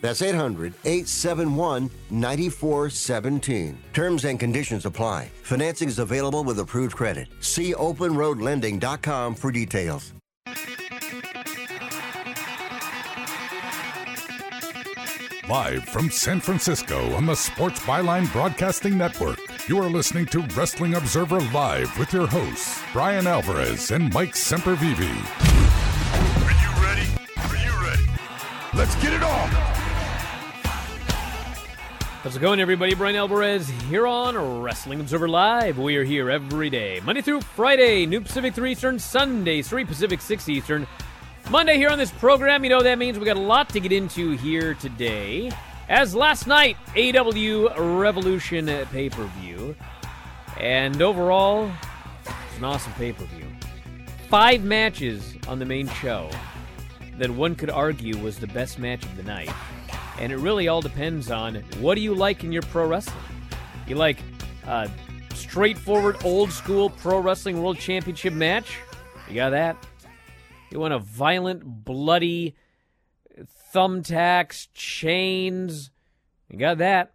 That's 800-871-9417. Terms and conditions apply. Financing is available with approved credit. See openroadlending.com for details. Live from San Francisco on the Sports Byline Broadcasting Network, you are listening to Wrestling Observer Live with your hosts, Bryan Alvarez and Mike Sempervive. Let's get it on! How's it going, everybody? Bryan Alvarez here on Wrestling Observer Live. We are here every day, Monday through Friday, noon Pacific, 3 Eastern, Sunday, 3 Pacific, 6 Eastern. Monday here on this program. You know that means we got a lot to get into here today. As last night, AEW Revolution pay-per-view. And overall, it's an awesome pay-per-view. 5 matches on the main show that one could argue was the best match of the night. And it really all depends on what do you like in your pro wrestling. You like a straightforward, old-school pro wrestling world championship match? You got that. You want a violent, bloody, thumbtacks, chains? You got that.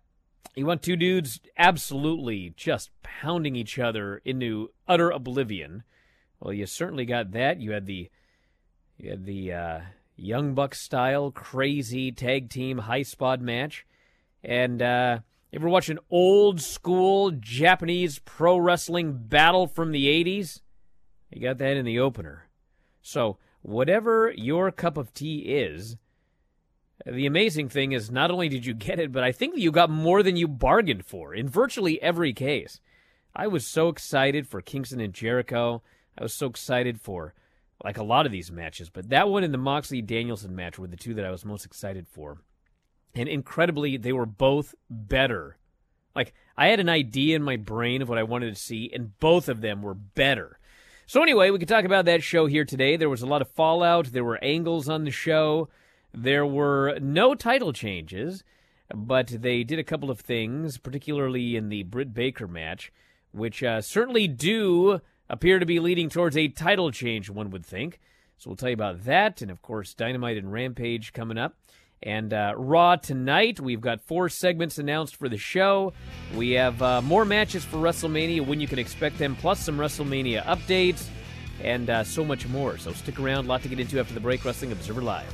You want two dudes absolutely just pounding each other into utter oblivion? Well, you certainly got that. You had the Young Bucks style, crazy tag team high spot match. And if you're watching old school Japanese pro wrestling battle from the 80s, you got that in the opener. So whatever your cup of tea is, the amazing thing is not only did you get it, but I think you got more than you bargained for in virtually every case. I was so excited for Kingston and Jericho. I was so excited for like a lot of these matches, but that one and the Moxley-Danielson match were the two that I was most excited for. And incredibly, they were both better. Like, I had an idea in my brain of what I wanted to see, and both of them were better. So anyway, we could talk about that show here today. There was a lot of fallout. There were angles on the show. There were no title changes, but they did a couple of things, particularly in the Britt Baker match, which certainly do appear to be leading towards a title change, one would think. So we'll tell you about that. And, of course, Dynamite and Rampage coming up. And Raw tonight, we've got 4 segments announced for the show. We have more matches for WrestleMania, when you can expect them, plus some WrestleMania updates and so much more. So stick around. A lot to get into after the break. Wrestling Observer Live.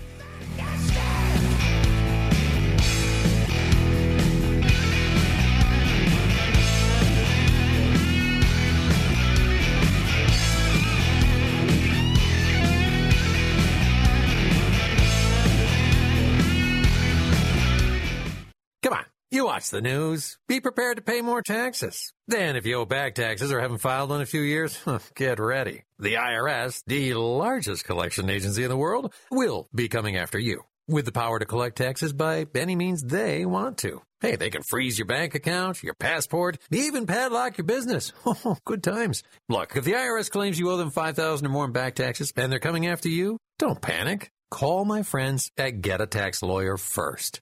You watch the news. Be prepared to pay more taxes. Then if you owe back taxes or haven't filed in a few years, get ready. The IRS, the largest collection agency in the world, will be coming after you with the power to collect taxes by any means they want to. Hey, they can freeze your bank account, your passport, even padlock your business. Oh, good times. Look, if the IRS claims you owe them $5,000 or more in back taxes and they're coming after you, don't panic. Call my friends at Get a Tax Lawyer first.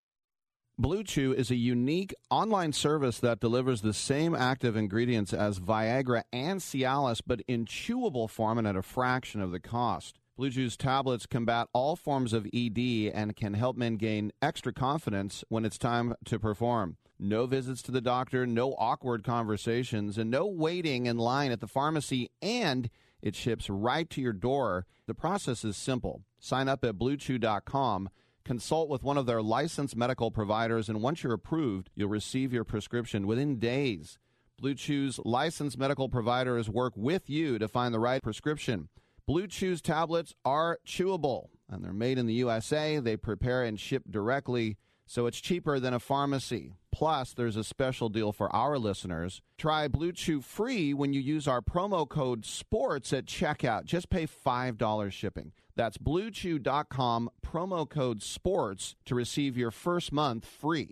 Blue Chew is a unique online service that delivers the same active ingredients as Viagra and Cialis, but in chewable form and at a fraction of the cost. Blue Chew's tablets combat all forms of ED and can help men gain extra confidence when it's time to perform. No visits to the doctor, no awkward conversations, and no waiting in line at the pharmacy, and it ships right to your door. The process is simple. Sign up at BlueChew.com. Consult with one of their licensed medical providers, and once you're approved, you'll receive your prescription within days. Blue Chew's licensed medical providers work with you to find the right prescription. Blue Chew's tablets are chewable, and they're made in the USA. They prepare and ship directly, so it's cheaper than a pharmacy. Plus, there's a special deal for our listeners. Try Blue Chew free when you use our promo code SPORTS at checkout. Just pay $5 shipping. That's BlueChew.com, promo code SPORTS to receive your first month free.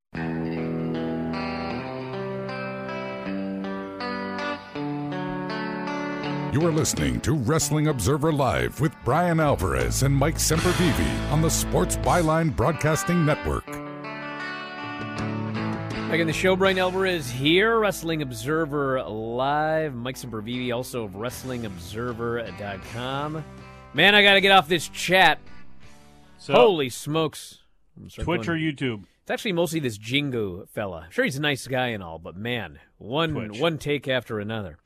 You are listening to Wrestling Observer Live with Bryan Alvarez and Mike Sempervive on the Sports Byline Broadcasting Network. Back in the show, Bryan Alvarez here, Wrestling Observer Live. Mike Sempervive, also of WrestlingObserver.com. Man, I got to get off this chat. So, holy smokes. Twitch or YouTube? It's actually mostly this Jingu fella. I'm sure he's a nice guy and all, but man, one take after another.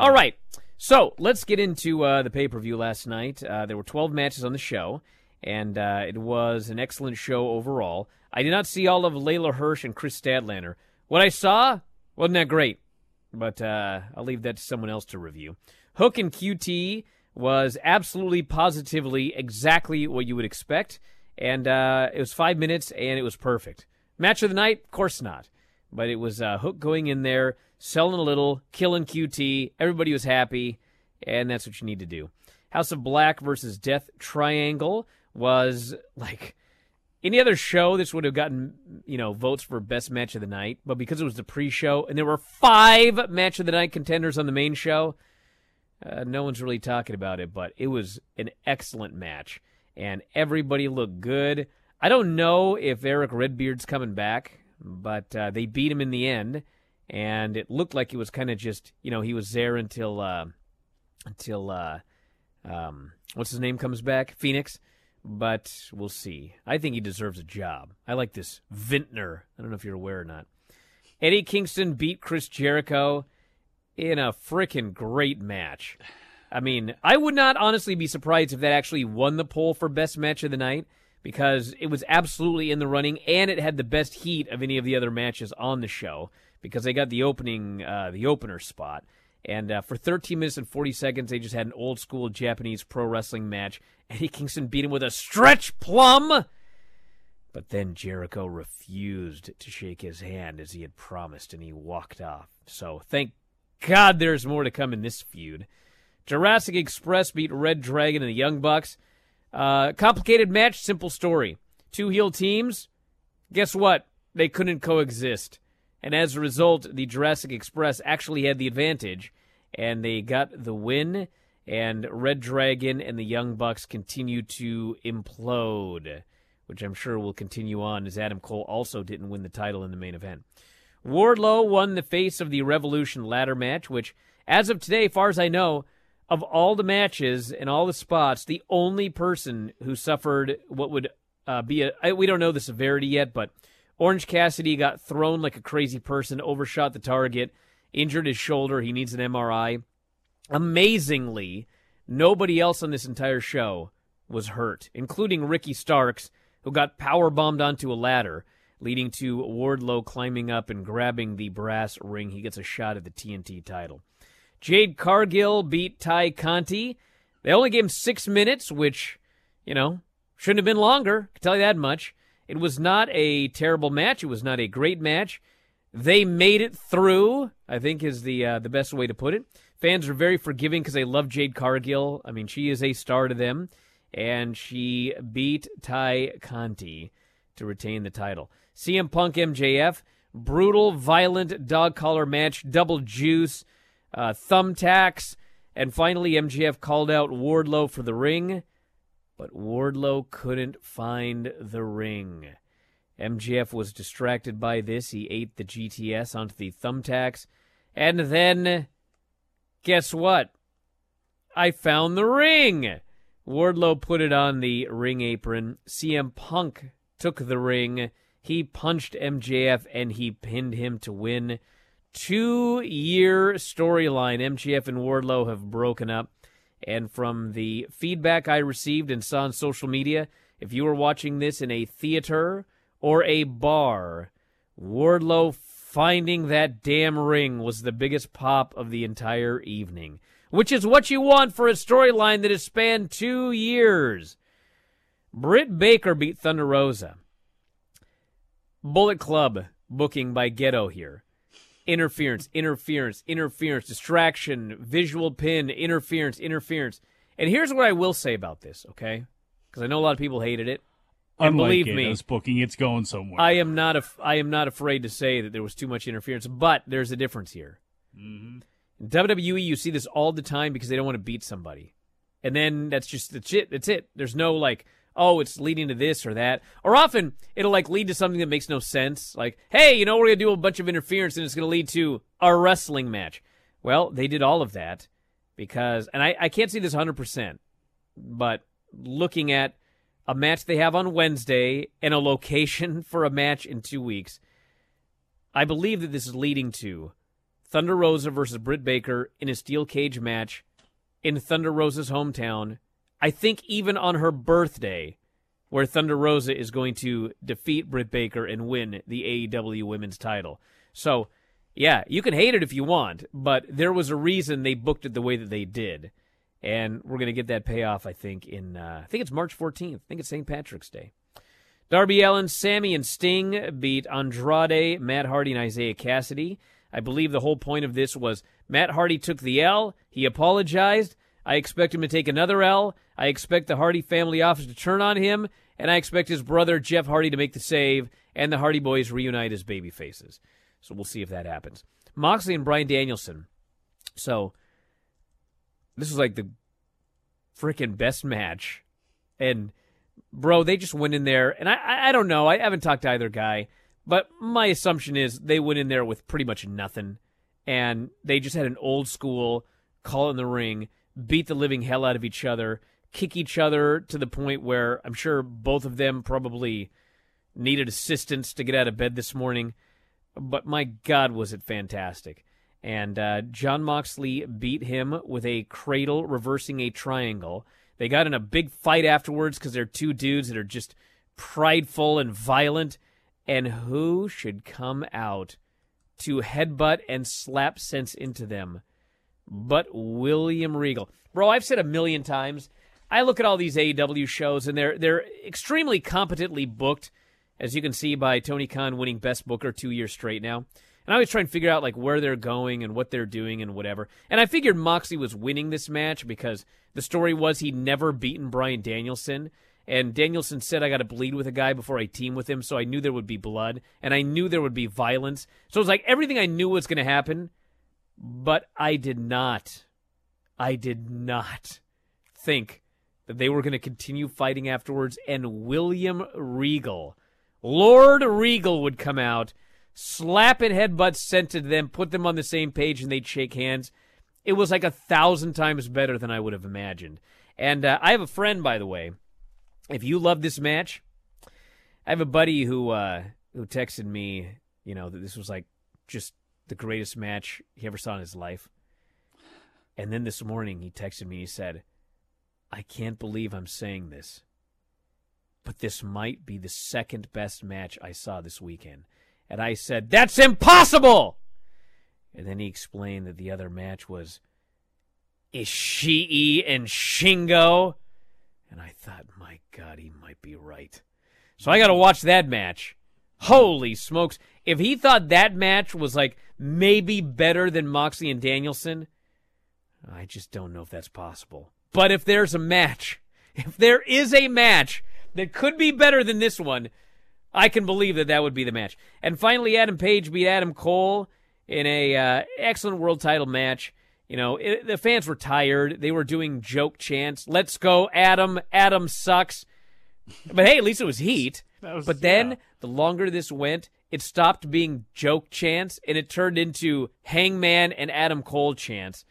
All right. So let's get into the pay-per-view last night. There were 12 matches on the show, and it was an excellent show overall. I did not see all of Layla Hirsch and Chris Statlander. What I saw wasn't that great, but I'll leave that to someone else to review. Hook and QT was absolutely, positively, exactly what you would expect, and it was 5 minutes, and it was perfect. Match of the night? Of course not. But it was Hook going in there, selling a little, killing QT. Everybody was happy, and that's what you need to do. House of Black versus Death Triangle was like any other show. This would have gotten, votes for best match of the night. But because it was the pre-show, and there were 5 match of the night contenders on the main show, no one's really talking about it. But it was an excellent match, and everybody looked good. I don't know if Eric Redbeard's coming back, but they beat him in the end, and it looked like it was kind of just, he was there until what's his name comes back, Phoenix. But we'll see. I think he deserves a job. I like this Vintner. I don't know if you're aware or not. Eddie Kingston beat Chris Jericho in a freaking great match. I mean, I would not honestly be surprised if that actually won the poll for best match of the night, because it was absolutely in the running, and it had the best heat of any of the other matches on the show, because they got the opener spot. And for 13 minutes and 40 seconds, they just had an old-school Japanese pro wrestling match. Eddie Kingston beat him with a stretch plum. But then Jericho refused to shake his hand as he had promised, and he walked off. So thank God there's more to come in this feud. Jurassic Express beat Red Dragon and the Young Bucks. Complicated match, simple story. 2 heel teams, guess what? They couldn't coexist. And as a result, the Jurassic Express actually had the advantage, and they got the win, and Red Dragon and the Young Bucks continue to implode, which I'm sure will continue on, as Adam Cole also didn't win the title in the main event. Wardlow won the Face of the Revolution ladder match, which, as of today, far as I know, of all the matches and all the spots, the only person who suffered what would we don't know the severity yet, but Orange Cassidy got thrown like a crazy person, overshot the target, injured his shoulder. He needs an MRI. Amazingly, nobody else on this entire show was hurt, including Ricky Starks, who got powerbombed onto a ladder, leading to Wardlow climbing up and grabbing the brass ring. He gets a shot at the TNT title. Jade Cargill beat Ty Conti. They only gave him 6 minutes, which, you know, shouldn't have been longer. I can tell you that much. It was not a terrible match. It was not a great match. They made it through, I think is the best way to put it. Fans are very forgiving because they love Jade Cargill. I mean, she is a star to them. And she beat Ty Conti to retain the title. CM Punk MJF, brutal, violent dog collar match, double juice, thumbtacks, and finally MJF called out Wardlow for the ring, but Wardlow couldn't find the ring. MJF was distracted by this. He ate the GTS onto the thumbtacks, and then, guess what? I found the ring! Wardlow put it on the ring apron. CM Punk took the ring. He punched MJF, and he pinned him to win. 2-year storyline. MJF and Wardlow have broken up. And from the feedback I received and saw on social media, if you were watching this in a theater or a bar, Wardlow finding that damn ring was the biggest pop of the entire evening, which is what you want for a storyline that has spanned 2 years. Britt Baker beat Thunder Rosa. Bullet Club booking by Ghetto here. Interference, distraction, visual pin, interference. And here's what I will say about this, okay? Because I know a lot of people hated it. And believe me, booking, it's going somewhere. I am not afraid to say that there was too much interference, but there's a difference here. Mm-hmm. In WWE, you see this all the time because they don't want to beat somebody. And then that's it. There's no like, oh, it's leading to this or that. Or often it'll like lead to something that makes no sense. Like, hey, you know, we're going to do a bunch of interference and it's going to lead to a wrestling match. Well, they did all of that because, and I can't see this 100%, but looking at a match they have on Wednesday and a location for a match in 2 weeks, I believe that this is leading to Thunder Rosa versus Britt Baker in a steel cage match in Thunder Rosa's hometown. I think even on her birthday, where Thunder Rosa is going to defeat Britt Baker and win the AEW women's title. So, yeah, you can hate it if you want, but there was a reason they booked it the way that they did. And we're going to get that payoff, I think, in I think it's March 14th. I think it's St. Patrick's Day. Darby Allin, Sammy, and Sting beat Andrade, Matt Hardy, and Isaiah Cassidy. I believe the whole point of this was Matt Hardy took the L. He apologized. I expect him to take another L. I expect the Hardy family office to turn on him. And I expect his brother, Jeff Hardy, to make the save. And the Hardy Boys reunite as baby faces. So we'll see if that happens. Moxley and Bryan Danielson. So this was like the freaking best match. And, bro, they just went in there. And I don't know. I haven't talked to either guy. But my assumption is they went in there with pretty much nothing, and they just had an old-school call in the ring, beat the living hell out of each other, kick each other to the point where I'm sure both of them probably needed assistance to get out of bed this morning. But my God, was it fantastic. And Jon Moxley beat him with a cradle reversing a triangle. They got in a big fight afterwards because they're two dudes that are just prideful and violent. And who should come out to headbutt and slap sense into them but William Regal? Bro, I've said a million times, I look at all these AEW shows, and they're extremely competently booked, as you can see by Tony Khan winning Best Booker 2 years straight now. And I always try and figure out like where they're going and what they're doing and whatever. And I figured Moxley was winning this match because the story was he'd never beaten Bryan Danielson. And Danielson said, I got to bleed with a guy before I team with him, so I knew there would be blood, and I knew there would be violence. So it was like everything I knew was going to happen, but I did not think that they were going to continue fighting afterwards, and William Regal, Lord Regal, would come out, slap and headbutt sent to them, put them on the same page, and they'd shake hands. It was like 1,000 times better than I would have imagined. And I have a friend, by the way. If you love this match, I have a buddy who texted me, you know, that this was like just the greatest match he ever saw in his life. And then this morning he texted me and he said, I can't believe I'm saying this, but this might be the second best match I saw this weekend. And I said, that's impossible! And then he explained that the other match was Ishii and Shingo. And I thought, my God, he might be right. So I got to watch that match. Holy smokes. If he thought that match was like maybe better than Moxley and Danielson, I just don't know if that's possible. But if there's a match, if there is a match that could be better than this one, I can believe that that would be the match. And finally, Adam Page beat Adam Cole in a excellent world title match. You know, the fans were tired. They were doing joke chants. Let's go, Adam. Adam sucks. But, hey, at least it was heat. But then the longer this went, it stopped being joke chants, and it turned into Hangman and Adam Cole chants.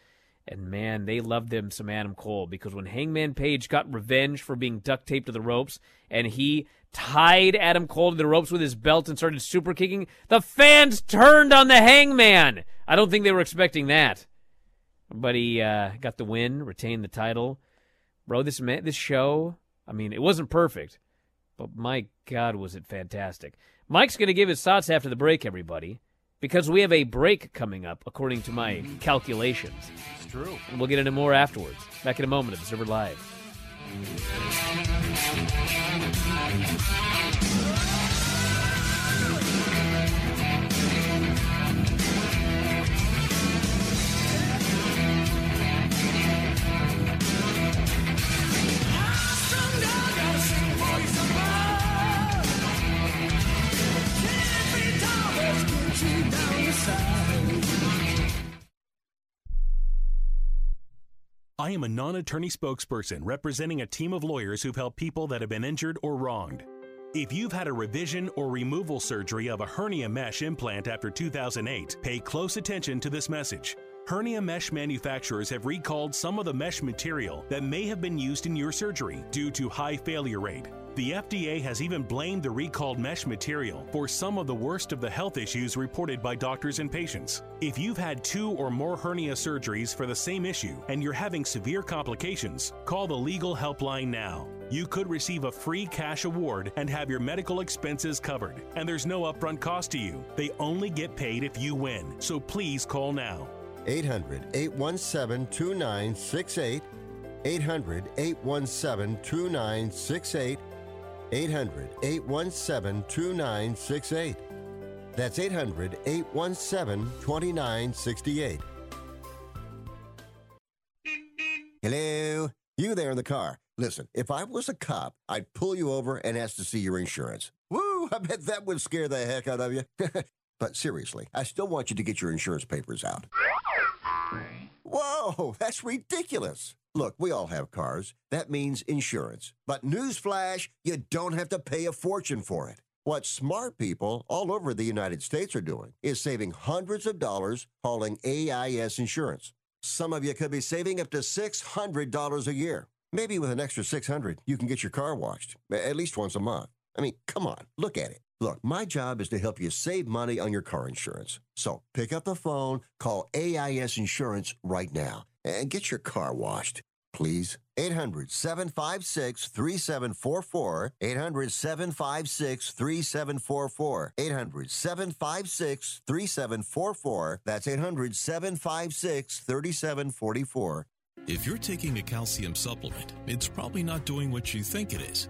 And, man, they loved them some Adam Cole, because when Hangman Page got revenge for being duct taped to the ropes and he tied Adam Cole to the ropes with his belt and started super kicking, the fans turned on the Hangman. I don't think they were expecting that. But he got the win, retained the title. Bro, this show, I mean, it wasn't perfect, but my God, was it fantastic. Mike's going to give his thoughts after the break, everybody, because we have a break coming up, according to my calculations. It's true. And we'll get into more afterwards. Back in a moment at Observer Live. I am a non-attorney spokesperson representing a team of lawyers who've helped people that have been injured or wronged. If you've had a revision or removal surgery of a hernia mesh implant after 2008, pay close attention to this message. Hernia mesh manufacturers have recalled some of the mesh material that may have been used in your surgery due to high failure rate. The FDA has even blamed the recalled mesh material for some of the worst of the health issues reported by doctors and patients. If you've had 2 or more hernia surgeries for the same issue and you're having severe complications, call the Legal Helpline now. You could receive a free cash award and have your medical expenses covered. And there's no upfront cost to you. They only get paid if you win. So please call now. 800-817-2968. 800-817-2968. 800-817-2968. That's 800-817-2968. Hello? You there in the car. Listen, if I was a cop, I'd pull you over and ask to see your insurance. Woo! I bet that would scare the heck out of you. But seriously, I still want you to get your insurance papers out. Whoa! That's ridiculous. Look, we all have cars. That means insurance. But newsflash, you don't have to pay a fortune for it. What smart people all over the United States are doing is saving hundreds of dollars calling AIS Insurance. Some of you could be saving up to $600 a year. Maybe with an extra $600, you can get your car washed, at least once a month. I mean, come on, look at it. Look, my job is to help you save money on your car insurance. So pick up the phone, call AIS Insurance right now, and get your car washed, please. 800-756-3744. 800-756-3744. 800-756-3744. That's 800-756-3744. If you're taking a calcium supplement, it's probably not doing what you think it is.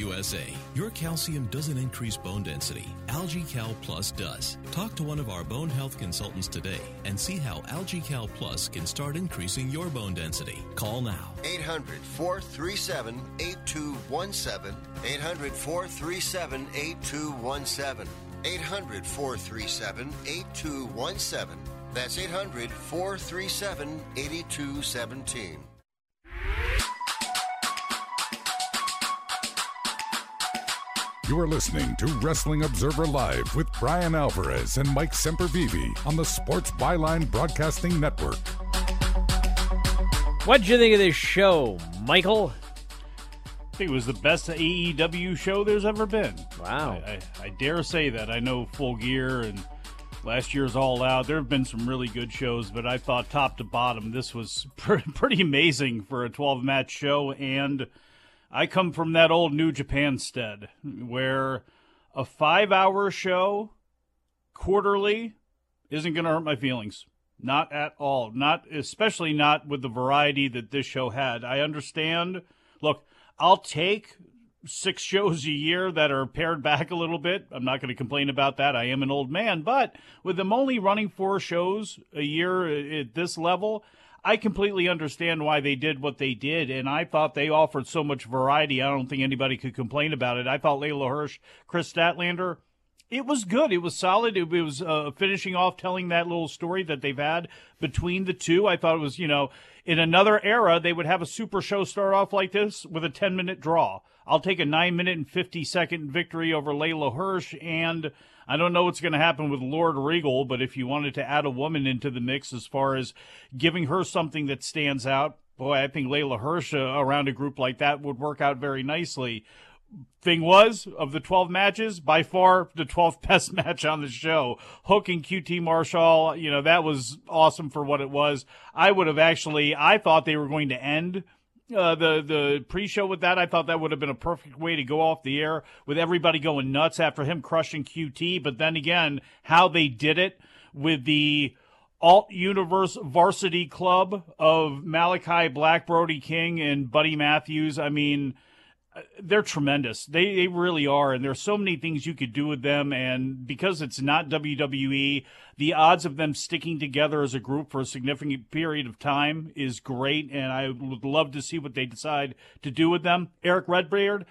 USA. Your calcium doesn't increase bone density. AlgaeCal Plus does. Talk to one of our bone health consultants today and see how AlgaeCal Plus can start increasing your bone density. Call now. 800-437-8217. 800-437-8217. 800-437-8217. That's 800-437-8217. You are listening to Wrestling Observer Live with Bryan Alvarez and Mike Sempervive on the Sports Byline Broadcasting Network. What'd you think of this show, Michael? I think it was the best AEW show there's ever been. Wow. I dare say that. I know Full Gear and last year's All Out. There have been some really good shows, but I thought top to bottom, this was pretty amazing for a 12-match show. And I come from that old New Japan stead where a 5-hour show quarterly isn't going to hurt my feelings. Not at all. Not, especially not with the variety that this show had. I understand. Look, I'll take 6 shows a year that are pared back a little bit. I'm not going to complain about that. I am an old man. But with them only running 4 shows a year at this level, I completely understand why they did what they did, and I thought they offered so much variety. I don't think anybody could complain about it. I thought Layla Hirsch, Chris Statlander, it was good. It was solid. It was finishing off telling that little story that they've had between the two. I thought it was, you know, in another era, they would have a super show start off like this with a 10-minute draw. I'll take a 9-minute and 50-second victory over Layla Hirsch, and I don't know what's going to happen with Lord Regal, but if you wanted to add a woman into the mix as far as giving her something that stands out, boy, I think Layla Hirsch around a group like that would work out very nicely. Thing was, of the 12 matches, by far the 12th best match on the show. Hook and QT Marshall, you know, that was awesome for what it was. I would have actually, I thought they were going to end the pre-show with that. I thought that would have been a perfect way to go off the air with everybody going nuts after him crushing QT. But then again, how they did it with the alt-universe varsity club of Malachi Black, Brody King, and Buddy Matthews. I mean, they're tremendous. They really are. And there's so many things you could do with them. And because it's not WWE, the odds of them sticking together as a group for a significant period of time is great. And I would love to see what they decide to do with them. Eric Redbeard,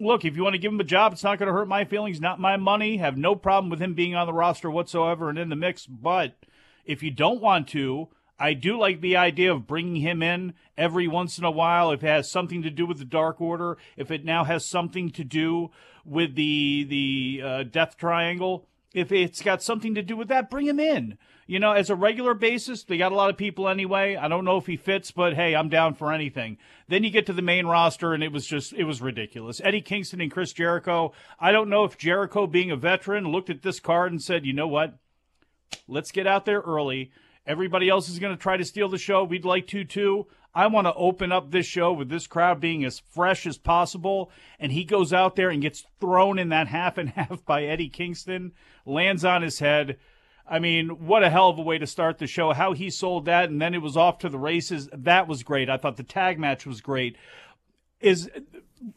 look, if you want to give him a job, it's not going to hurt my feelings, not my money. Have no problem with him being on the roster whatsoever and in the mix. But if you don't want to, I do like the idea of bringing him in every once in a while if it has something to do with the Dark Order, if it now has something to do with the Death Triangle. If it's got something to do with that, bring him in. You know, as a regular basis, they got a lot of people anyway. I don't know if he fits, but hey, I'm down for anything. Then you get to the main roster, and it was ridiculous. Eddie Kingston and Chris Jericho. I don't know if Jericho, being a veteran, looked at this card and said, you know what, let's get out there early. Everybody else is going to try to steal the show. We'd like to, too. I want to open up this show with this crowd being as fresh as possible. And he goes out there and gets thrown in that half and half by Eddie Kingston, lands on his head. I mean, what a hell of a way to start the show, how he sold that. And then it was off to the races. That was great. I thought the tag match was great. Is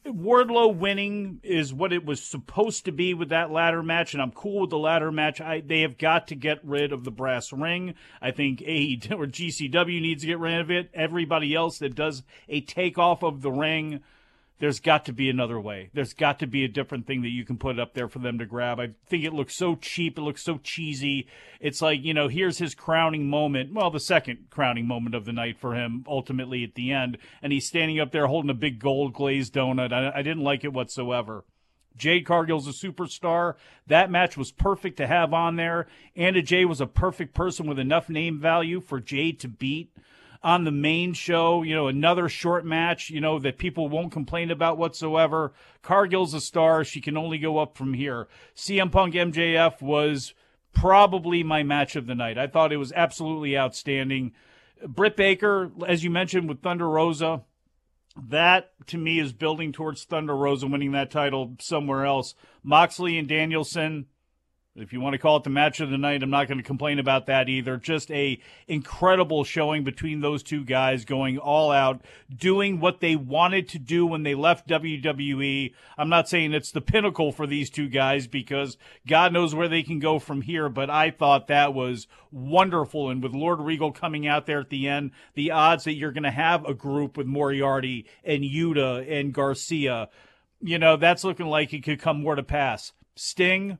Wardlow winning is what it was supposed to be with that ladder match, and I'm cool with the ladder match. They have got to get rid of the brass ring. I think AEW or GCW needs to get rid of it. Everybody else that does a takeoff of the ring, there's got to be another way. There's got to be a different thing that you can put up there for them to grab. I think it looks so cheap. It looks so cheesy. It's like, you know, here's his crowning moment. Well, the second crowning moment of the night for him, ultimately at the end. And he's standing up there holding a big gold glazed donut. I didn't like it whatsoever. Jade Cargill's a superstar. That match was perfect to have on there. Anna Jay was a perfect person with enough name value for Jade to beat on the main show, you know, another short match, you know, that people won't complain about whatsoever. Cargill's a star. She can only go up from here. CM Punk MJF was probably my match of the night. I thought it was absolutely outstanding. Britt Baker, as you mentioned, with Thunder Rosa, that to me is building towards Thunder Rosa winning that title somewhere else. Moxley and Danielson, If you want to call it the match of the night, I'm not going to complain about that either. Just a incredible showing between those two guys going all out, doing what they wanted to do when they left WWE. I'm not saying it's the pinnacle for these two guys because God knows where they can go from here, but I thought that was wonderful. And with Lord Regal coming out there at the end, the odds that you're going to have a group with Moriarty and Yuta and Garcia, you know, that's looking like it could come more to pass. Sting,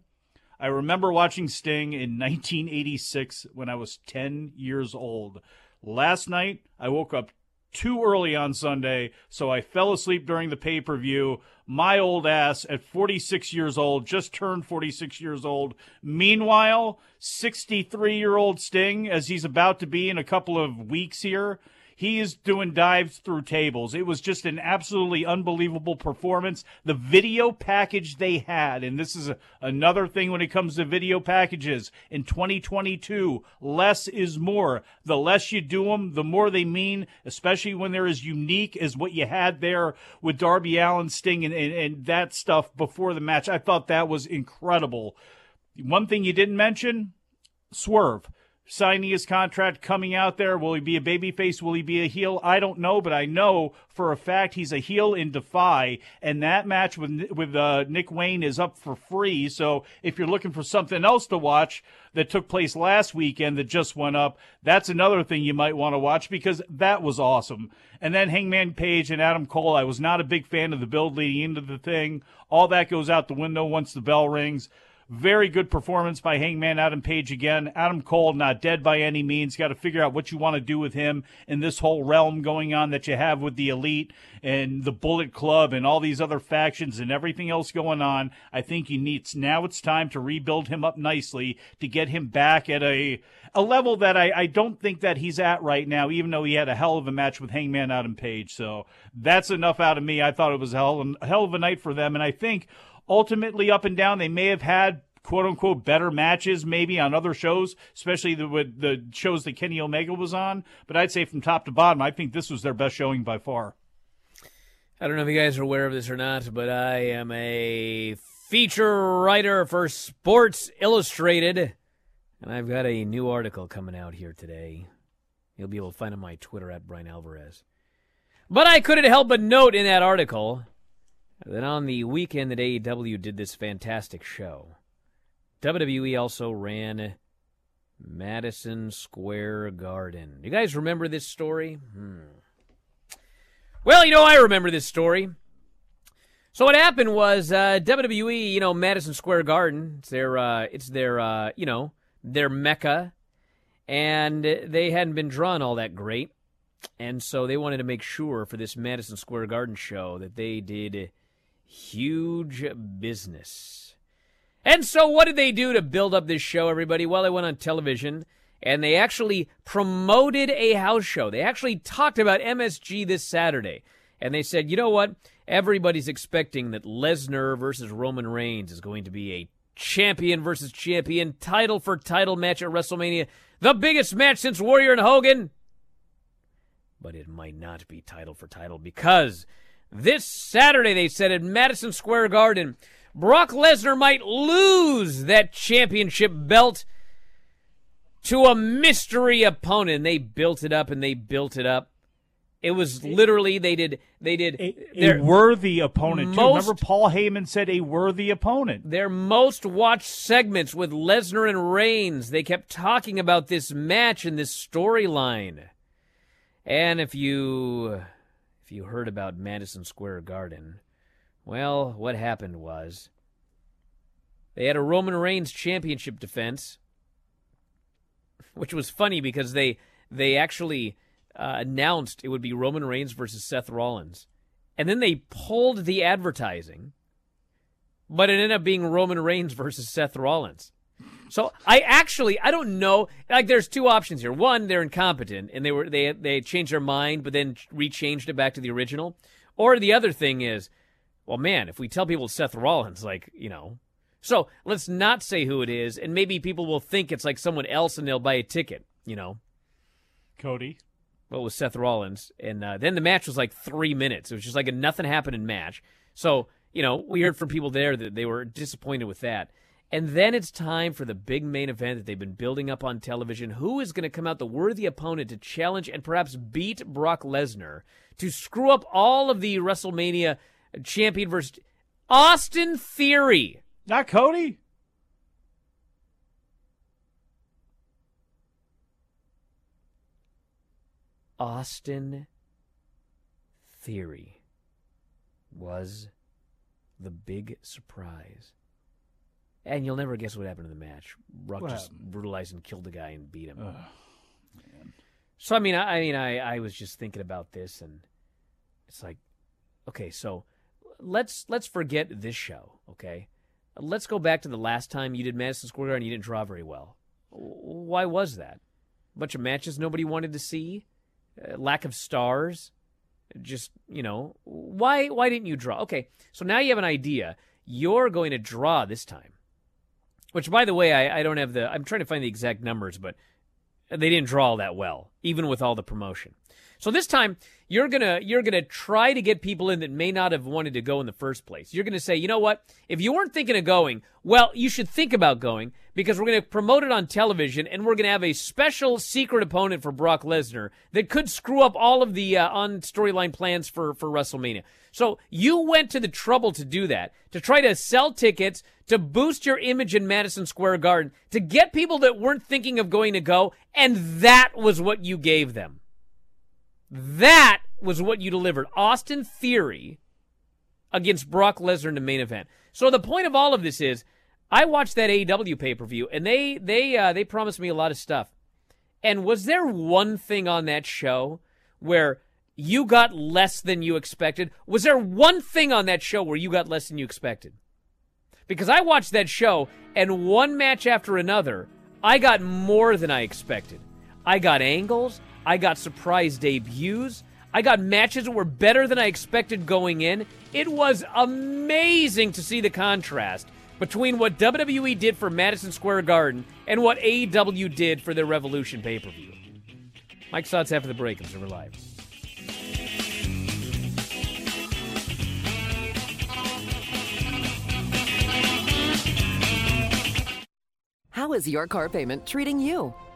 I remember watching Sting in 1986 when I was 10 years old. Last night, I woke up too early on Sunday, so I fell asleep during the pay-per-view. My old ass at 46 years old, just turned 46 years old. Meanwhile, 63-year-old Sting, as he's about to be in a couple of weeks here, he is doing dives through tables. It was just an absolutely unbelievable performance. The video package they had, and this is another thing when it comes to video packages in 2022, less is more. The less you do them, the more they mean, especially when they're as unique as what you had there with Darby Allin, Sting, and that stuff before the match. I thought that was incredible. One thing you didn't mention, Swerve. Signing his contract, coming out there. Will he be a babyface? Will he be a heel? I don't know, but I know for a fact he's a heel in Defy, and that match with Nick Wayne is up for free. So if you're looking for something else to watch that took place last weekend that just went up, that's another thing you might want to watch because that was awesome. And then Hangman Page and Adam Cole. I was not a big fan of the build leading into the thing. All that goes out the window once the bell rings. Very good performance by Hangman Adam Page again. Adam Cole, not dead by any means. Got to figure out what you want to do with him in this whole realm going on that you have with the Elite and the Bullet Club and all these other factions and everything else going on. I think he needs, now it's time to rebuild him up nicely to get him back at a level that I don't think that he's at right now, even though he had a hell of a match with Hangman Adam Page. So that's enough out of me. I thought it was a hell of a night for them, and I think ultimately, up and down, they may have had, quote-unquote, better matches maybe on other shows, especially with the shows that Kenny Omega was on. But I'd say from top to bottom, I think this was their best showing by far. I don't know if you guys are aware of this or not, but I am a feature writer for Sports Illustrated, and I've got a new article coming out here today. You'll be able to find it on my Twitter, @BryanAlvarez. But I couldn't help but note in that article then on the weekend that AEW did this fantastic show, WWE also ran Madison Square Garden. You guys remember this story? Well, you know, I remember this story. So what happened was WWE, you know, Madison Square Garden, it's their mecca, and they hadn't been drawn all that great, and so they wanted to make sure for this Madison Square Garden show that they did huge business. And so what did they do to build up this show, everybody? Well, they went on television, and they actually promoted a house show. They actually talked about MSG this Saturday. And they said, you know what? Everybody's expecting that Lesnar versus Roman Reigns is going to be a champion versus champion, title for title match at WrestleMania. The biggest match since Warrior and Hogan. But it might not be title for title because this Saturday, they said, at Madison Square Garden, Brock Lesnar might lose that championship belt to a mystery opponent. And they built it up and they built it up. It was literally, they did a worthy opponent, too. Remember Paul Heyman said a worthy opponent. Their most watched segments with Lesnar and Reigns, they kept talking about this match and this storyline. And if you heard about Madison Square Garden, well, what happened was they had a Roman Reigns championship defense, which was funny because they actually announced it would be Roman Reigns versus Seth Rollins. And then they pulled the advertising, but it ended up being Roman Reigns versus Seth Rollins. So I don't know. Like, there's two options here. One, they're incompetent, and they changed their mind, but then rechanged it back to the original. Or the other thing is, well, man, if we tell people Seth Rollins, like, you know. So let's not say who it is, and maybe people will think it's like someone else, and they'll buy a ticket, you know. Cody. Well, it was Seth Rollins. And then the match was like 3 minutes. It was just like a nothing happened in match. So, you know, we heard from people there that they were disappointed with that. And then it's time for the big main event that they've been building up on television. Who is going to come out the worthy opponent to challenge and perhaps beat Brock Lesnar to screw up all of the WrestleMania champion versus Austin Theory? Not Cody? Austin Theory was the big surprise. And you'll never guess what happened in the match. Brock just brutalized and killed the guy and beat him. So, I was just thinking about this, and it's like, okay, so let's forget this show, okay? Let's go back to the last time you did Madison Square Garden and you didn't draw very well. Why was that? A bunch of matches nobody wanted to see? Lack of stars? Just, you know, why didn't you draw? Okay, so now you have an idea. You're going to draw this time. Which, by the way, I don't have the... I'm trying to find the exact numbers, but they didn't draw all that well, even with all the promotion. So this time, you're gonna try to get people in that may not have wanted to go in the first place. You're going to say, you know what? If you weren't thinking of going, well, you should think about going because we're going to promote it on television and we're going to have a special secret opponent for Brock Lesnar that could screw up all of the on-storyline plans for WrestleMania. So you went to the trouble to do that, to try to sell tickets, to boost your image in Madison Square Garden, to get people that weren't thinking of going to go, and that was what you gave them. That was what you delivered. Austin Theory against Brock Lesnar in the main event. So the point of all of this is, I watched that AEW pay-per-view, and they promised me a lot of stuff. And was there one thing on that show where you got less than you expected? Was there one thing on that show where you got less than you expected? Because I watched that show, and one match after another, I got more than I expected. I got angles. I got surprise debuts. I got matches that were better than I expected going in. It was amazing to see the contrast between what WWE did for Madison Square Garden and what AEW did for their Revolution pay-per-view. Mike's thoughts after the break. Observer Live. How is your car payment treating you?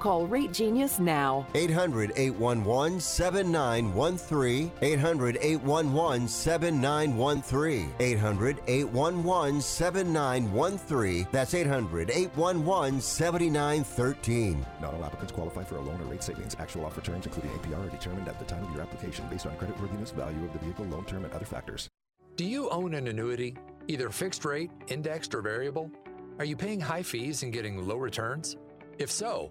Call Rate Genius now. 800-811-7913. 800-811-7913. 800-811-7913. That's 800-811-7913. Not all applicants qualify for a loan or rate savings. Actual offer terms, including APR, are determined at the time of your application based on creditworthiness, value of the vehicle, loan term, and other factors. Do you own an annuity, either fixed rate, indexed, or variable? Are you paying high fees and getting low returns? If so,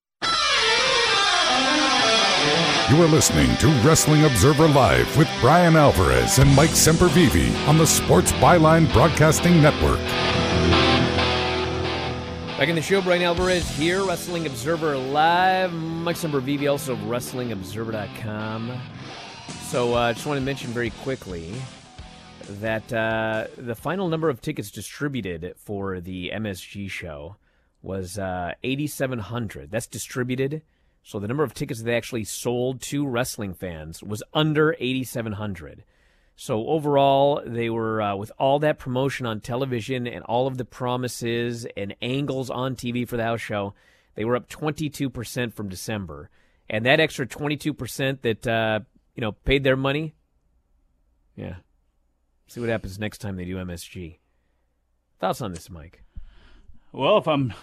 You are listening to Wrestling Observer Live with Bryan Alvarez and Mike Sempervive on the Sports Byline Broadcasting Network. Back in the show, Bryan Alvarez here, Wrestling Observer Live. Mike Sempervive, also WrestlingObserver.com. So I just want to mention very quickly that the final number of tickets distributed for the MSG show was 8,700. That's distributed. So the number of tickets they actually sold to wrestling fans was under 8,700. So overall, they were, with all that promotion on television and all of the promises and angles on TV for the house show, they were up 22% from December. And that extra 22% that, paid their money, yeah. See what happens next time they do MSG. Thoughts on this, Mike? Well, if I'm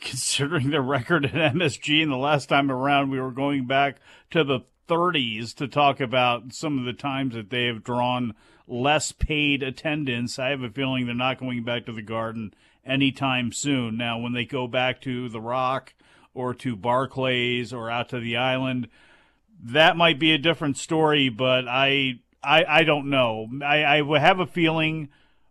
considering the record at MSG and the last time around, we were going back to the 30s to talk about some of the times that they have drawn less paid attendance. I have a feeling they're not going back to the Garden anytime soon. Now, when they go back to The Rock or to Barclays or out to the island, that might be a different story, but I don't know. I have a feeling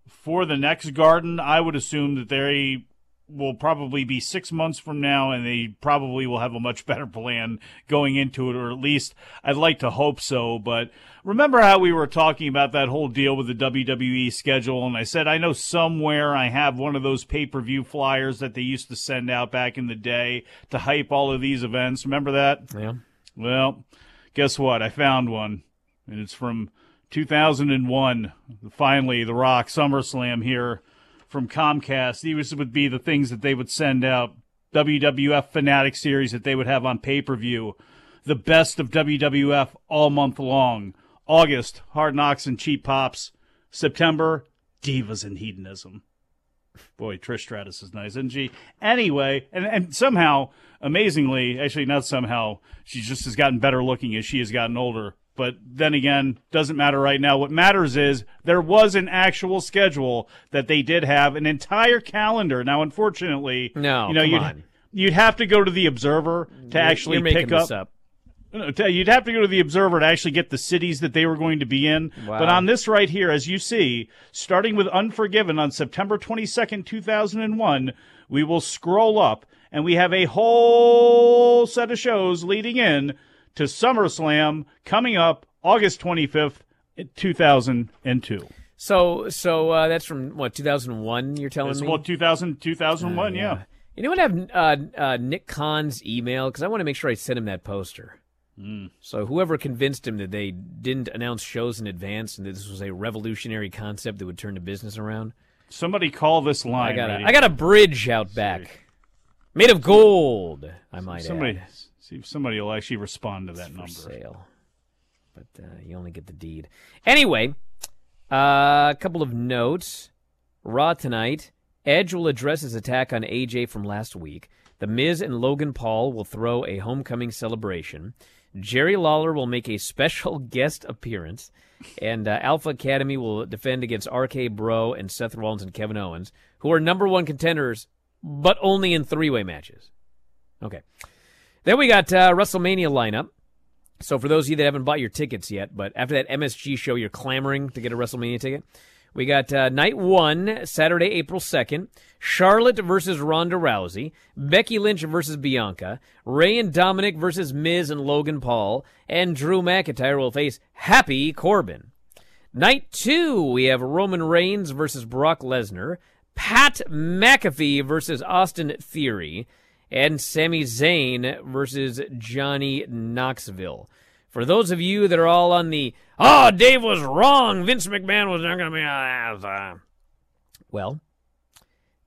for the next Garden, I would assume that they will probably be 6 months from now, and they probably will have a much better plan going into it, or at least I'd like to hope so. But remember how we were talking about that whole deal with the WWE schedule, and I said, I know somewhere I have one of those pay-per-view flyers that they used to send out back in the day to hype all of these events. Remember that? Yeah. Well, guess what? I found one, and it's from 2001. Finally, The Rock, SummerSlam here. From Comcast, these would be the things that they would send out. WWF Fanatic Series that they would have on pay-per-view. The best of WWF all month long. August, Hard Knocks and Cheap Pops. September, Divas and Hedonism. Boy, Trish Stratus is nice, isn't she? Anyway, and somehow, amazingly, actually not somehow, she just has gotten better looking as she has gotten older. But then again, doesn't matter right now. What matters is there was an actual schedule that they did have, an entire calendar. Now, unfortunately, you'd have to go to the Observer to actually pick up. You'd have to go to the Observer to actually get the cities that they were going to be in. Wow. But on this right here, as you see, starting with Unforgiven on September 22nd, 2001, we will scroll up, and we have a whole set of shows leading in to SummerSlam coming up August 25th, 2002. So that's from, 2001, you're telling me? Well, 2001, yeah. You know what, I have Nick Khan's email, because I want to make sure I sent him that poster. Mm. So whoever convinced him that they didn't announce shows in advance and that this was a revolutionary concept that would turn the business around. Somebody call this line. I got a bridge out back. Made of gold, I might add. See if somebody will actually respond to that number. It's for sale, but you only get the deed. Anyway, a couple of notes. Raw tonight. Edge will address his attack on AJ from last week. The Miz and Logan Paul will throw a homecoming celebration. Jerry Lawler will make a special guest appearance. And Alpha Academy will defend against RK Bro and Seth Rollins and Kevin Owens, who are number one contenders, but only in three-way matches. Okay. Then we got WrestleMania lineup. So for those of you that haven't bought your tickets yet, but after that MSG show, you're clamoring to get a WrestleMania ticket. We got night one, Saturday, April 2nd. Charlotte versus Ronda Rousey. Becky Lynch versus Bianca. Rey and Dominic versus Miz and Logan Paul. And Drew McIntyre will face Happy Corbin. Night two, we have Roman Reigns versus Brock Lesnar. Pat McAfee versus Austin Theory. And Sami Zayn versus Johnny Knoxville. For those of you that are all on the, oh, Dave was wrong, Vince McMahon was not going to be on that. Well,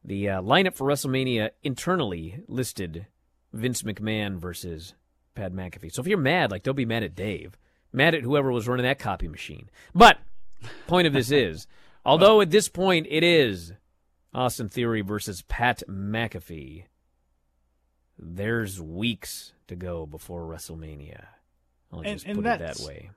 the lineup for WrestleMania internally listed Vince McMahon versus Pat McAfee. So if you're mad, like, don't be mad at Dave. Mad at whoever was running that copy machine. But point of this is, although at this point it is Austin Theory versus Pat McAfee, there's weeks to go before WrestleMania. I'll just put it that way.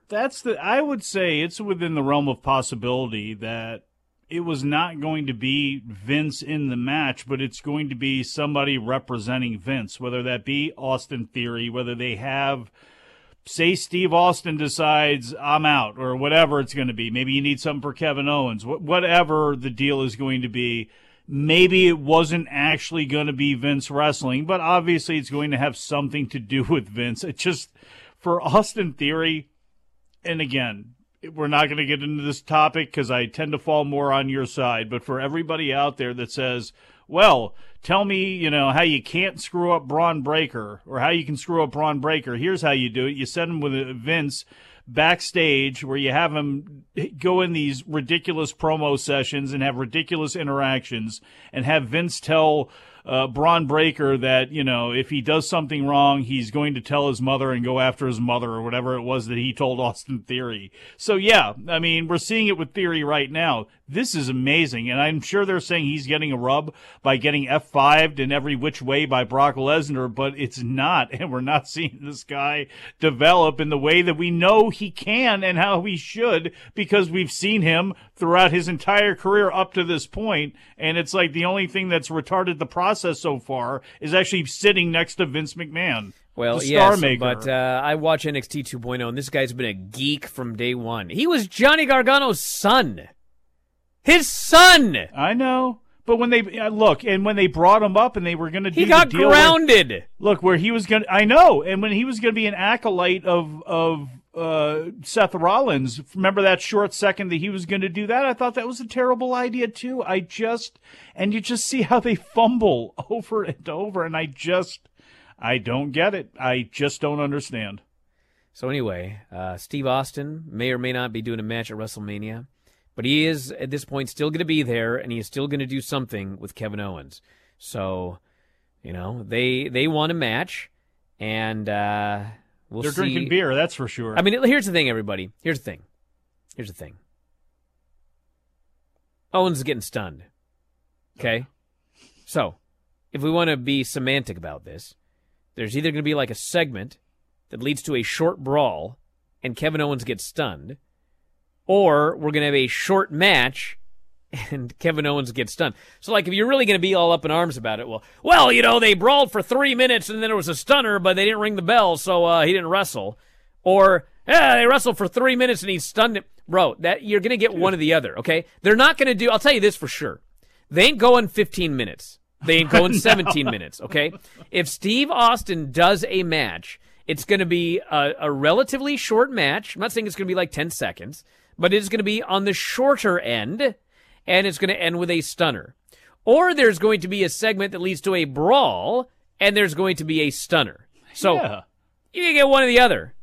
I would say it's within the realm of possibility that it was not going to be Vince in the match, but it's going to be somebody representing Vince, whether that be Austin Theory, whether they have, say, Steve Austin decides I'm out or whatever it's going to be. Maybe you need something for Kevin Owens, whatever the deal is going to be. Maybe it wasn't actually going to be Vince wrestling, but obviously it's going to have something to do with Vince. It just, for Austin Theory, and again, we're not going to get into this topic because I tend to fall more on your side, but for everybody out there that says, well, tell me, you know, how you can't screw up Braun Breaker or how you can screw up Braun Breaker, here's how you do it. You send him with Vince backstage where you have him go in these ridiculous promo sessions and have ridiculous interactions and have Vince tell Braun Breaker that, you know, if he does something wrong, he's going to tell his mother and go after his mother or whatever it was that he told Austin Theory. So, yeah, I mean, we're seeing it with Theory right now. This is amazing, and I'm sure they're saying he's getting a rub by getting F5'd in every which way by Brock Lesnar, but it's not, and we're not seeing this guy develop in the way that we know he can and how he should, because we've seen him throughout his entire career up to this point, and it's like the only thing that's retarded the process so far is actually sitting next to Vince McMahon. Well, yes, but I watch NXT 2.0, and this guy's been a geek from day one. He was Johnny Gargano's son. His son! I know. But when they, look, and when they brought him up and they were going to do the deal. He got grounded. Where he was going to, I know. And when he was going to be an acolyte of Seth Rollins, remember that short second that he was going to do that? I thought that was a terrible idea too. And you just see how they fumble over and over. And I don't get it. I just don't understand. So anyway, Steve Austin may or may not be doing a match at WrestleMania. But he is, at this point, still going to be there, and he is still going to do something with Kevin Owens. So, you know, they want a match, and we'll see. They're drinking beer, that's for sure. I mean, here's the thing, everybody. Here's the thing. Owens is getting stunned, okay? So, if we want to be semantic about this, there's either going to be like a segment that leads to a short brawl, and Kevin Owens gets stunned, or we're going to have a short match and Kevin Owens gets stunned. So, like, if you're really going to be all up in arms about it, well, you know, they brawled for 3 minutes and then it was a stunner, but they didn't ring the bell, so he didn't wrestle. Or, they wrestled for 3 minutes and he stunned him. Bro, that you're going to get one or the other, okay? They're not going to do, I'll tell you this for sure. They ain't going 15 minutes. They ain't going 17 minutes, okay? If Steve Austin does a match, it's going to be a relatively short match. I'm not saying it's going to be like 10 seconds. But it's going to be on the shorter end, and it's going to end with a stunner. Or there's going to be a segment that leads to a brawl, and there's going to be a stunner. So you can get one or the other.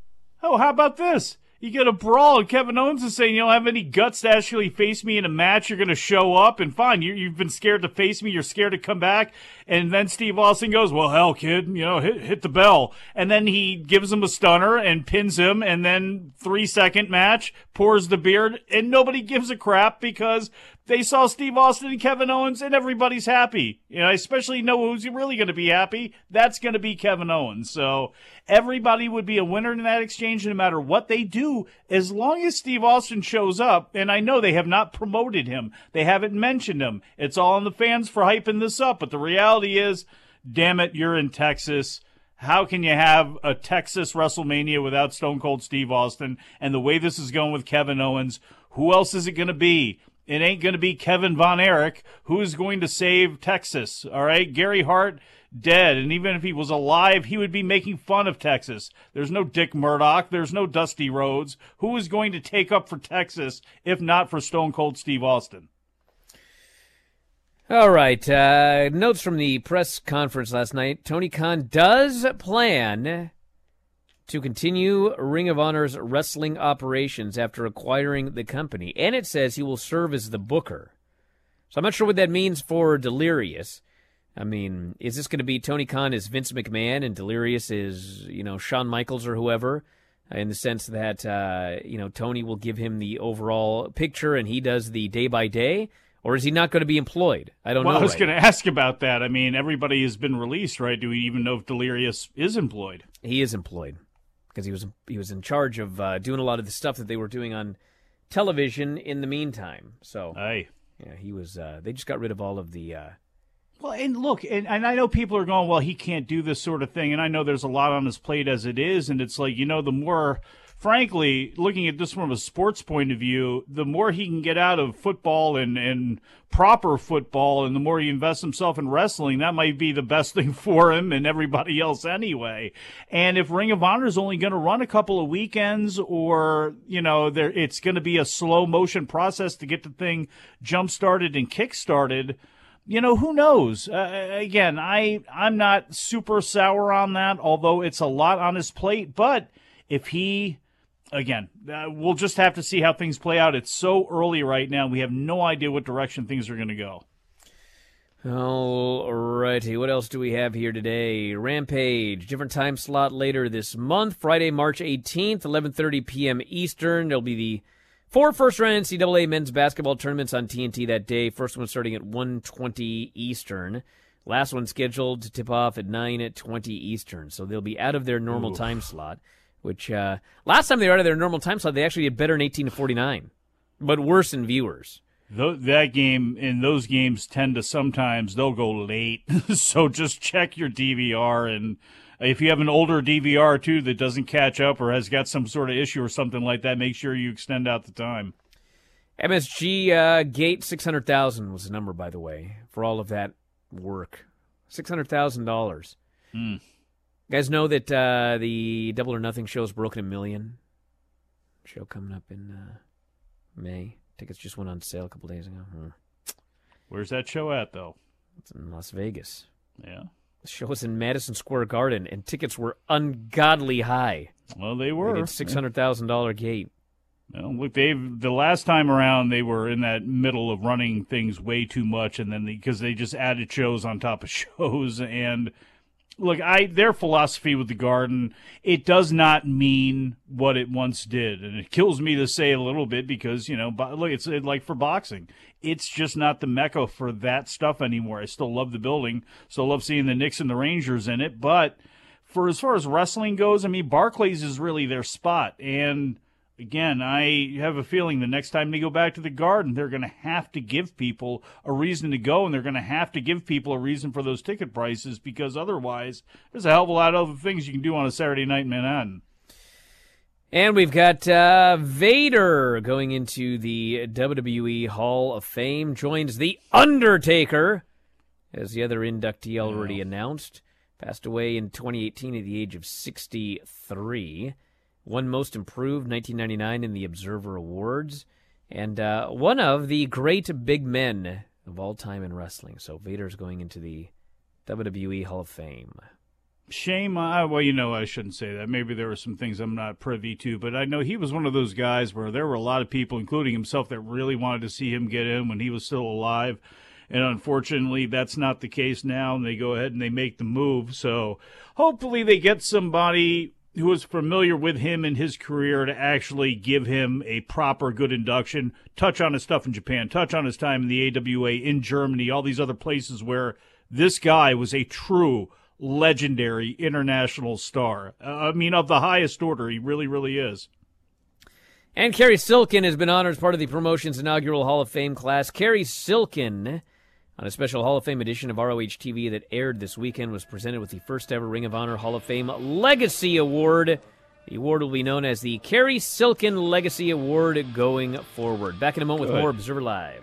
Oh, how about this? You get a brawl, and Kevin Owens is saying, you don't have any guts to actually face me in a match. You're going to show up, and fine, you've been scared to face me. You're scared to come back. And then Steve Austin goes, well, hell, kid, you know, hit the bell. And then he gives him a stunner and pins him, and then 3-second match, pours the beer, and nobody gives a crap because they saw Steve Austin and Kevin Owens, and everybody's happy. You know, I especially know who's really going to be happy. That's going to be Kevin Owens. So everybody would be a winner in that exchange no matter what they do, as long as Steve Austin shows up. And I know they have not promoted him. They haven't mentioned him. It's all on the fans for hyping this up. But the reality is, damn it, you're in Texas. How can you have a Texas WrestleMania without Stone Cold Steve Austin? And the way this is going with Kevin Owens, who else is it going to be? It ain't going to be Kevin Von Erich. Who's going to save Texas? All right, Gary Hart dead, and even if he was alive, he would be making fun of Texas. There's no Dick Murdoch. There's no Dusty Rhodes. Who is going to take up for Texas if not for Stone Cold Steve Austin? All right, notes from the press conference last night. Tony Khan does plan to continue Ring of Honor's wrestling operations after acquiring the company. And it says he will serve as the booker. So I'm not sure what that means for Delirious. I mean, is this going to be Tony Khan is Vince McMahon and Delirious is, you know, Shawn Michaels or whoever, in the sense that, you know, Tony will give him the overall picture and he does the day-by-day? Or is he not going to be employed? I don't know. Well, I was going to ask about that. I mean, everybody has been released, right? Do we even know if Delirious is employed? He is employed. Because he was in charge of doing a lot of the stuff that they were doing on television in the meantime. So, yeah, he was. They just got rid of all of the. Well, and look, and I know people are going, well, he can't do this sort of thing, and I know there's a lot on his plate as it is, and it's like, you know, the more, frankly, looking at this from a sports point of view, the more he can get out of football and proper football, and the more he invests himself in wrestling, that might be the best thing for him and everybody else anyway. And if Ring of Honor is only going to run a couple of weekends, or, you know, there, it's going to be a slow motion process to get the thing jump started and kick started, you know, who knows? Again, I'm not super sour on that, although it's a lot on his plate. But if he, again, we'll just have to see how things play out. It's so early right now. We have no idea what direction things are going to go. All righty. What else do we have here today? Rampage, different time slot later this month, Friday, March 18th, 11:30 p.m. Eastern. There'll be the 4 first-round NCAA men's basketball tournaments on TNT that day. First one starting at 1:20 Eastern. Last one scheduled to tip off at 9:20 Eastern. So they'll be out of their normal time slot, which last time they were out of their normal time slot, they actually did better in 18-49, but worse in viewers. That game and those games tend to sometimes, they'll go late. So just check your DVR, and if you have an older DVR, too, that doesn't catch up or has got some sort of issue or something like that, make sure you extend out the time. MSG Gate, $600,000 was the number, by the way, for all of that work. $600,000. You guys know that the Double or Nothing show's broken $1 million? Show coming up in May. Tickets just went on sale a couple days ago. Where's that show at, though? It's in Las Vegas. Yeah. The show was in Madison Square Garden, and tickets were ungodly high. Well, they were. They did $600,000 gate. Well, look, the last time around, they were in that middle of running things way too much, and then because they just added shows on top of shows. And look, their philosophy with the Garden, it does not mean what it once did, and it kills me to say a little bit because, you know, look, it's like for boxing. It's just not the mecca for that stuff anymore. I still love the building, still love seeing the Knicks and the Rangers in it, but for as far as wrestling goes, I mean, Barclays is really their spot. And again, I have a feeling the next time they go back to the Garden, they're going to have to give people a reason to go, and they're going to have to give people a reason for those ticket prices, because otherwise there's a hell of a lot of other things you can do on a Saturday night in Manhattan. And we've got Vader going into the WWE Hall of Fame, joins The Undertaker, as the other inductee already announced. Passed away in 2018 at the age of 63. Won Most Improved 1999 in the Observer Awards. And one of the great big men of all time in wrestling. So Vader's going into the WWE Hall of Fame. Shame. Well, you know, I shouldn't say that. Maybe there were some things I'm not privy to, but I know he was one of those guys where there were a lot of people, including himself, that really wanted to see him get in when he was still alive. And unfortunately, that's not the case now, and they go ahead and they make the move. So hopefully they get somebody who is familiar with him and his career to actually give him a proper good induction, touch on his stuff in Japan, touch on his time in the AWA, in Germany, all these other places where this guy was a true legendary international star. I mean, of the highest order, he really, really is. And Kerry Silkin has been honored as part of the promotion's inaugural Hall of Fame class. Kerry Silkin, on a special Hall of Fame edition of ROH TV that aired this weekend, was presented with the first ever Ring of Honor Hall of Fame Legacy Award The award will be known as the Kerry Silken Legacy Award going forward. Back in a moment with more Observer Live.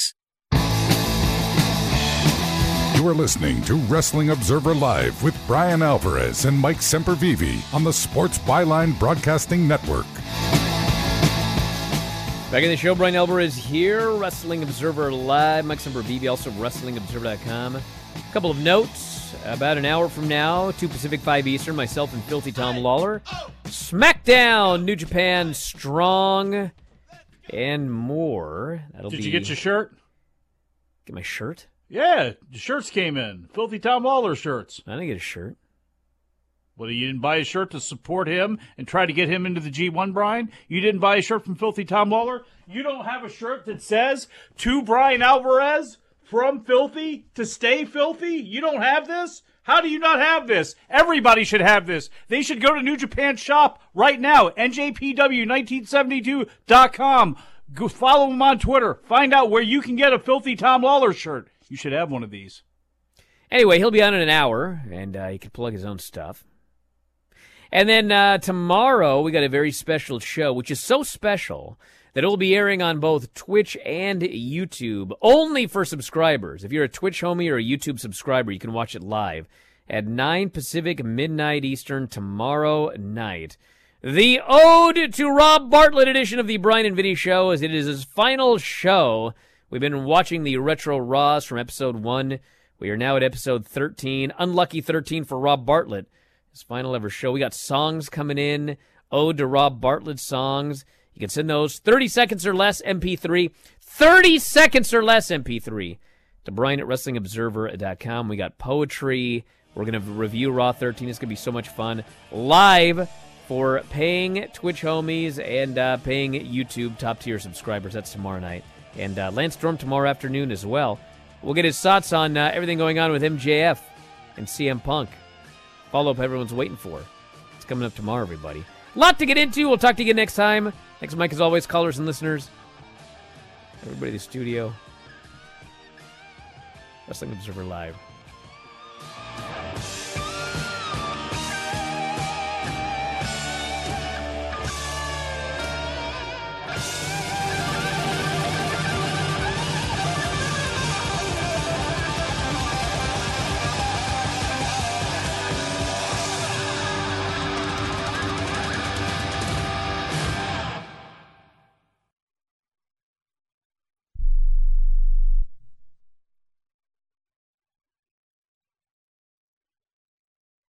You are listening to Wrestling Observer Live with Bryan Alvarez and Mike Sempervive on the Sports Byline Broadcasting Network. Back in the show, Bryan Alvarez here, Wrestling Observer Live. Mike Sempervive, also WrestlingObserver.com. A couple of notes. About an hour from now, 2 Pacific, 5 Eastern, myself and Filthy Tom Lawler. SmackDown, New Japan, Strong, and more. Did you get your shirt? Get my shirt? Yeah, the shirts came in. Filthy Tom Lawler shirts. I didn't get a shirt. Well, you didn't buy a shirt to support him and try to get him into the G1, Brian? You didn't buy a shirt from Filthy Tom Lawler? You don't have a shirt that says, to Bryan Alvarez, from Filthy, to stay Filthy? You don't have this? How do you not have this? Everybody should have this. They should go to New Japan shop right now, njpw1972.com. Go follow him on Twitter. Find out where you can get a Filthy Tom Lawler shirt. You should have one of these. Anyway, he'll be on in an hour, and he can plug his own stuff. And then tomorrow, we got a very special show, which is so special that it will be airing on both Twitch and YouTube, only for subscribers. If you're a Twitch homie or a YouTube subscriber, you can watch it live at 9 Pacific, midnight Eastern tomorrow night. The Ode to Rob Bartlett edition of the Bryan and Vinny Show, as it is his final show We've been watching the Retro Raws from Episode 1. We are now at Episode 13. Unlucky 13 for Rob Bartlett. His final ever show. We got songs coming in. Ode to Rob Bartlett songs. You can send those 30 seconds or less MP3. 30 seconds or less MP3 to Bryan at WrestlingObserver.com. We got poetry. We're going to review Raw 13. It's going to be so much fun. Live for paying Twitch homies and paying YouTube top-tier subscribers. That's tomorrow night. And Lance Storm tomorrow afternoon as well. We'll get his thoughts on everything going on with MJF and CM Punk. Follow-up everyone's waiting for. It's coming up tomorrow, everybody. A lot to get into. We'll talk to you again next time. Thanks, Mike, as always, callers and listeners. Everybody in the studio. Wrestling Observer Live.